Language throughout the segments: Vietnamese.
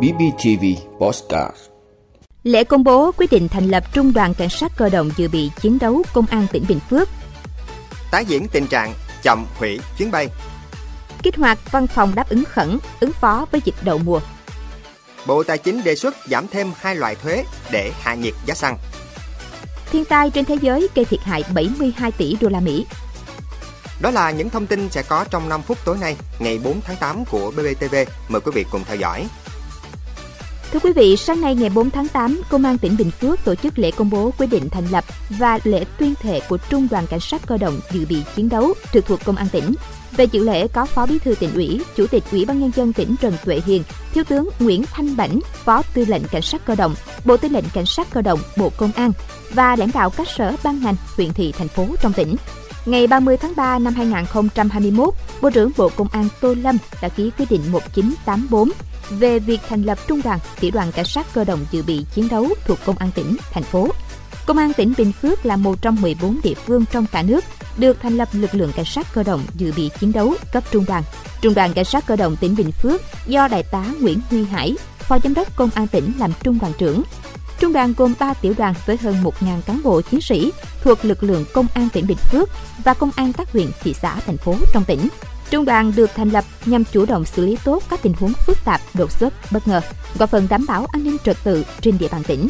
BBTV Podcast. Lễ công bố quyết định thành lập Trung đoàn Cảnh sát cơ động dự bị chiến đấu Công an tỉnh Bình Phước. Tái diễn tình trạng chậm hủy chuyến bay. Kích hoạt văn phòng đáp ứng khẩn, ứng phó với dịch đậu mùa. Bộ Tài chính đề xuất giảm thêm 2 loại thuế để hạ nhiệt giá xăng. Thiên tai trên thế giới gây thiệt hại 72 tỷ đô la Mỹ. Đó là những thông tin sẽ có trong 5 phút tối nay, ngày 4 tháng 8 của BBTV. Mời quý vị cùng theo dõi. Thưa quý vị, sáng nay ngày 4 tháng 8, Công an tỉnh Bình Phước tổ chức lễ công bố quyết định thành lập và lễ tuyên thệ của Trung đoàn Cảnh sát cơ động dự bị chiến đấu trực thuộc Công an tỉnh. Về dự lễ có Phó Bí thư Tỉnh ủy, Chủ tịch Ủy ban nhân dân tỉnh Trần Tuệ Hiền, Thiếu tướng Nguyễn Thanh Bảnh, Phó Tư lệnh Cảnh sát cơ động, Bộ Tư lệnh Cảnh sát cơ động, Bộ Công an và lãnh đạo các sở ban ngành, huyện thị, thành phố trong tỉnh. Ngày 30 tháng 3 năm 2021, Bộ trưởng Bộ Công an Tô Lâm đã ký quyết định 1984 về việc thành lập Trung đoàn, Tiểu đoàn Cảnh sát cơ động dự bị chiến đấu thuộc Công an tỉnh, thành phố. Công an tỉnh Bình Phước là một trong 14 địa phương trong cả nước được thành lập lực lượng cảnh sát cơ động dự bị chiến đấu cấp trung đoàn. Trung đoàn Cảnh sát cơ động tỉnh Bình Phước do Đại tá Nguyễn Huy Hải, Phó Giám đốc Công an tỉnh làm trung đoàn trưởng. Trung đoàn gồm 3 tiểu đoàn với hơn 1.000 cán bộ chiến sĩ thuộc lực lượng Công an tỉnh Bình Phước và Công an các huyện, thị xã, thành phố trong tỉnh. Trung đoàn được thành lập nhằm chủ động xử lý tốt các tình huống phức tạp, đột xuất, bất ngờ, góp phần đảm bảo an ninh trật tự trên địa bàn tỉnh.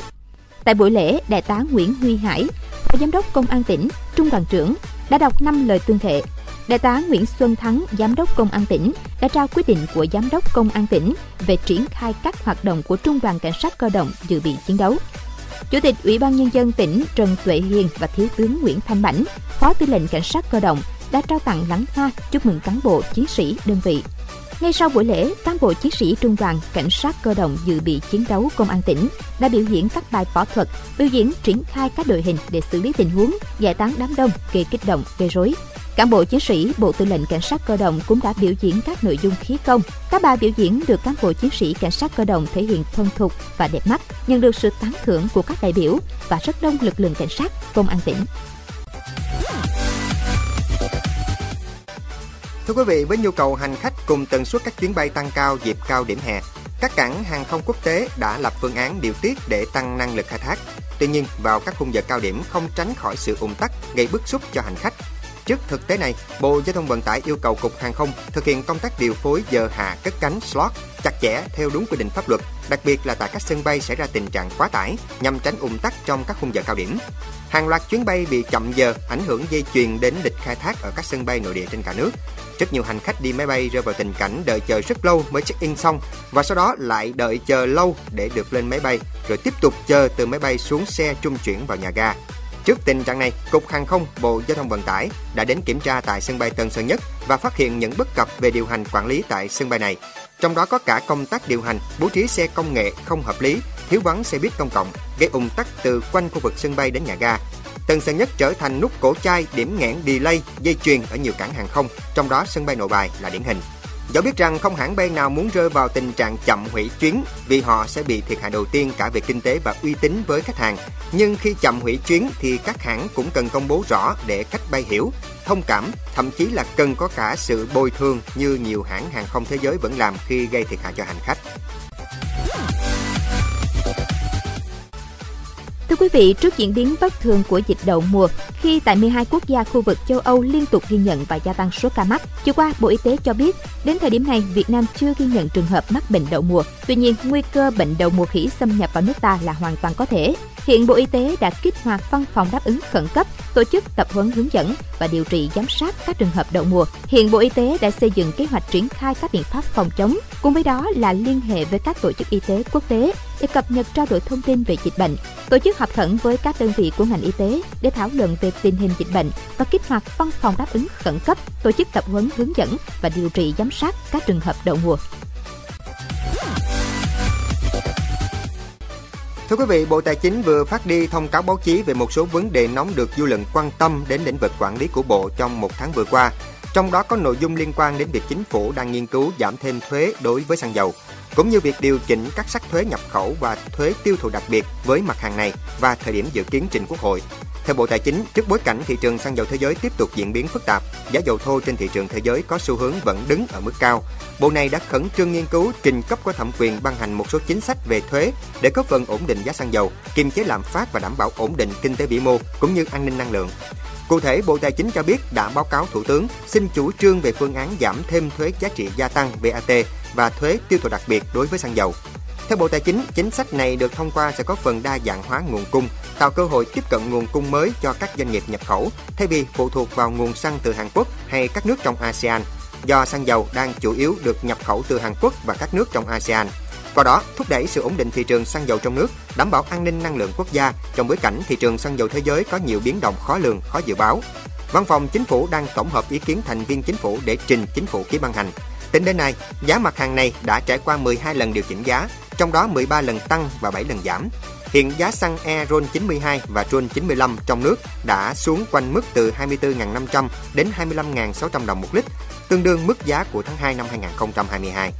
Tại buổi lễ, Đại tá Nguyễn Huy Hải, Phó Giám đốc Công an tỉnh, Trung đoàn trưởng đã đọc 5 lời tuyên thệ. Đại tá Nguyễn Xuân Thắng, Giám đốc Công an tỉnh đã trao quyết định của Giám đốc Công an tỉnh về triển khai các hoạt động của Trung đoàn Cảnh sát cơ động dự bị chiến đấu. Chủ tịch Ủy ban nhân dân tỉnh Trần Tuệ Hiền và Thiếu tướng Nguyễn Thanh Bảnh, Phó Tư lệnh Cảnh sát cơ động đã trao tặng lẵng hoa chúc mừng cán bộ chiến sĩ đơn vị. Ngay sau buổi lễ, cán bộ chiến sĩ Trung đoàn Cảnh sát cơ động dự bị chiến đấu Công an tỉnh đã biểu diễn các bài võ thuật, biểu diễn triển khai các đội hình để xử lý tình huống, giải tán đám đông gây kích động, gây rối. Cán bộ chiến sĩ Bộ Tư lệnh Cảnh sát cơ động cũng đã biểu diễn các nội dung khí công. Các bài biểu diễn được cán bộ chiến sĩ Cảnh sát cơ động thể hiện thuần thục và đẹp mắt, nhận được sự tán thưởng của các đại biểu và rất đông lực lượng cảnh sát, Công an tỉnh. Thưa quý vị, với nhu cầu hành khách cùng tần suất các chuyến bay tăng cao dịp cao điểm hè, các cảng hàng không quốc tế đã lập phương án điều tiết để tăng năng lực khai thác. Tuy nhiên, vào các khung giờ cao điểm không tránh khỏi sự ùn tắc gây bức xúc cho hành khách. Trước thực tế này, Bộ Giao thông Vận tải yêu cầu Cục Hàng không thực hiện công tác điều phối giờ hạ cất cánh slot chặt chẽ theo đúng quy định pháp luật, đặc biệt là tại các sân bay xảy ra tình trạng quá tải nhằm tránh ùn tắc trong các khung giờ cao điểm. Hàng loạt chuyến bay bị chậm giờ ảnh hưởng dây chuyền đến lịch khai thác ở các sân bay nội địa trên cả nước. Rất nhiều hành khách đi máy bay rơi vào tình cảnh đợi chờ rất lâu mới check-in xong và sau đó lại đợi chờ lâu để được lên máy bay, rồi tiếp tục chờ từ máy bay xuống xe trung chuyển vào nhà ga. Trước tình trạng này, Cục Hàng không, Bộ Giao thông Vận tải đã đến kiểm tra tại sân bay Tân Sơn Nhất và phát hiện những bất cập về điều hành quản lý tại sân bay này. Trong đó có cả công tác điều hành, bố trí xe công nghệ không hợp lý, thiếu vắng xe buýt công cộng, gây ùn tắc từ quanh khu vực sân bay đến nhà ga. Tân Sơn Nhất trở thành nút cổ chai, điểm nghẽn delay, dây chuyền ở nhiều cảng hàng không, trong đó sân bay Nội Bài là điển hình. Dẫu biết rằng không hãng bay nào muốn rơi vào tình trạng chậm hủy chuyến vì họ sẽ bị thiệt hại đầu tiên cả về kinh tế và uy tín với khách hàng. Nhưng khi chậm hủy chuyến thì các hãng cũng cần công bố rõ để khách bay hiểu, thông cảm, thậm chí là cần có cả sự bồi thường như nhiều hãng hàng không thế giới vẫn làm khi gây thiệt hại cho hành khách. Thưa quý vị, trước diễn biến bất thường của dịch đậu mùa, khi tại 12 quốc gia khu vực châu Âu liên tục ghi nhận và gia tăng số ca mắc, chiều qua Bộ Y tế cho biết, đến thời điểm này Việt Nam chưa ghi nhận trường hợp mắc bệnh đậu mùa. Tuy nhiên, nguy cơ bệnh đậu mùa khỉ xâm nhập vào nước ta là hoàn toàn có thể. Hiện Bộ Y tế đã kích hoạt văn phòng đáp ứng khẩn cấp, tổ chức tập huấn hướng dẫn và điều trị giám sát các trường hợp đậu mùa. Hiện Bộ Y tế đã xây dựng kế hoạch triển khai các biện pháp phòng chống, cùng với đó là liên hệ với các tổ chức y tế quốc tế để cập nhật trao đổi thông tin về dịch bệnh, tổ chức họp khẩn với các đơn vị của ngành y tế để thảo luận về tình hình dịch bệnh và kích hoạt văn phòng đáp ứng khẩn cấp, tổ chức tập huấn hướng dẫn và điều trị giám sát các trường hợp đậu mùa. Thưa quý vị, Bộ Tài chính vừa phát đi thông cáo báo chí về một số vấn đề nóng được dư luận quan tâm đến lĩnh vực quản lý của Bộ trong một tháng vừa qua. Trong đó có nội dung liên quan đến việc chính phủ đang nghiên cứu giảm thêm thuế đối với xăng dầu, cũng như việc điều chỉnh các sắc thuế nhập khẩu và thuế tiêu thụ đặc biệt với mặt hàng này và thời điểm dự kiến trình Quốc hội. Theo Bộ Tài chính, trước bối cảnh thị trường xăng dầu thế giới tiếp tục diễn biến phức tạp, giá dầu thô trên thị trường thế giới có xu hướng vẫn đứng ở mức cao. Bộ này đã khẩn trương nghiên cứu trình cấp có thẩm quyền ban hành một số chính sách về thuế để góp phần ổn định giá xăng dầu, kiềm chế lạm phát và đảm bảo ổn định kinh tế vĩ mô cũng như an ninh năng lượng. Cụ thể, Bộ Tài chính cho biết đã báo cáo Thủ tướng xin chủ trương về phương án giảm thêm thuế giá trị gia tăng VAT và thuế tiêu thụ đặc biệt đối với xăng dầu. Theo Bộ Tài chính, chính sách này được thông qua sẽ có phần đa dạng hóa nguồn cung, tạo cơ hội tiếp cận nguồn cung mới cho các doanh nghiệp nhập khẩu, thay vì phụ thuộc vào nguồn xăng từ Hàn Quốc hay các nước trong ASEAN, do xăng dầu đang chủ yếu được nhập khẩu từ Hàn Quốc và các nước trong ASEAN. Qua đó, thúc đẩy sự ổn định thị trường xăng dầu trong nước, đảm bảo an ninh năng lượng quốc gia trong bối cảnh thị trường xăng dầu thế giới có nhiều biến động khó lường, khó dự báo. Văn phòng Chính phủ đang tổng hợp ý kiến thành viên Chính phủ để trình Chính phủ ký ban hành. Tính đến nay, giá mặt hàng này đã trải qua 12 lần điều chỉnh giá, trong đó 13 lần tăng và 7 lần giảm. Hiện giá xăng E-RON92 và RON95 trong nước đã xuống quanh mức từ 24.500 đến 25.600 đồng một lít, tương đương mức giá của tháng 2 năm 2022.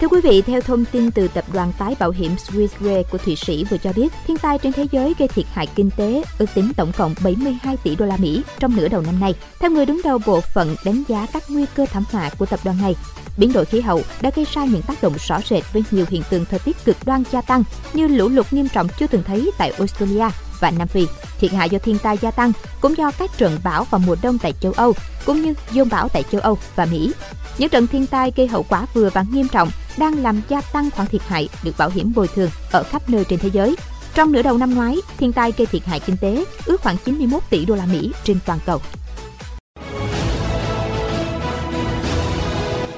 Thưa quý vị, theo thông tin từ Tập đoàn Tái Bảo hiểm Swiss Re của Thụy Sĩ vừa cho biết, thiên tai trên thế giới gây thiệt hại kinh tế ước tính tổng cộng 72 tỷ đô la Mỹ trong nửa đầu năm nay. Theo người đứng đầu bộ phận đánh giá các nguy cơ thảm họa của tập đoàn này, biến đổi khí hậu đã gây ra những tác động rõ rệt với nhiều hiện tượng thời tiết cực đoan gia tăng như lũ lụt nghiêm trọng chưa từng thấy tại Australia và Nam Phi. Thiệt hại do thiên tai gia tăng cũng do các trận bão vào mùa đông tại châu Âu cũng như dông bão tại châu Âu và Mỹ. Những trận thiên tai gây hậu quả vừa và nghiêm trọng đang làm gia tăng khoản thiệt hại được bảo hiểm bồi thường ở khắp nơi trên thế giới. Trong nửa đầu năm ngoái, thiên tai gây thiệt hại kinh tế ước khoảng 91 tỷ đô la Mỹ trên toàn cầu.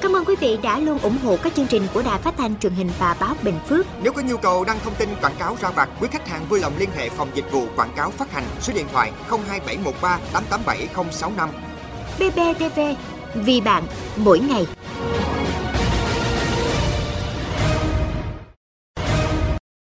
Cảm ơn quý vị đã luôn ủng hộ các chương trình của Đài Phát thanh Truyền hình và Báo Bình Phước. Nếu có nhu cầu đăng thông tin quảng cáo ra vặt, quý khách hàng vui lòng liên hệ phòng dịch vụ quảng cáo phát hành số điện thoại 02713 887065. BBTV, vì bạn mỗi ngày.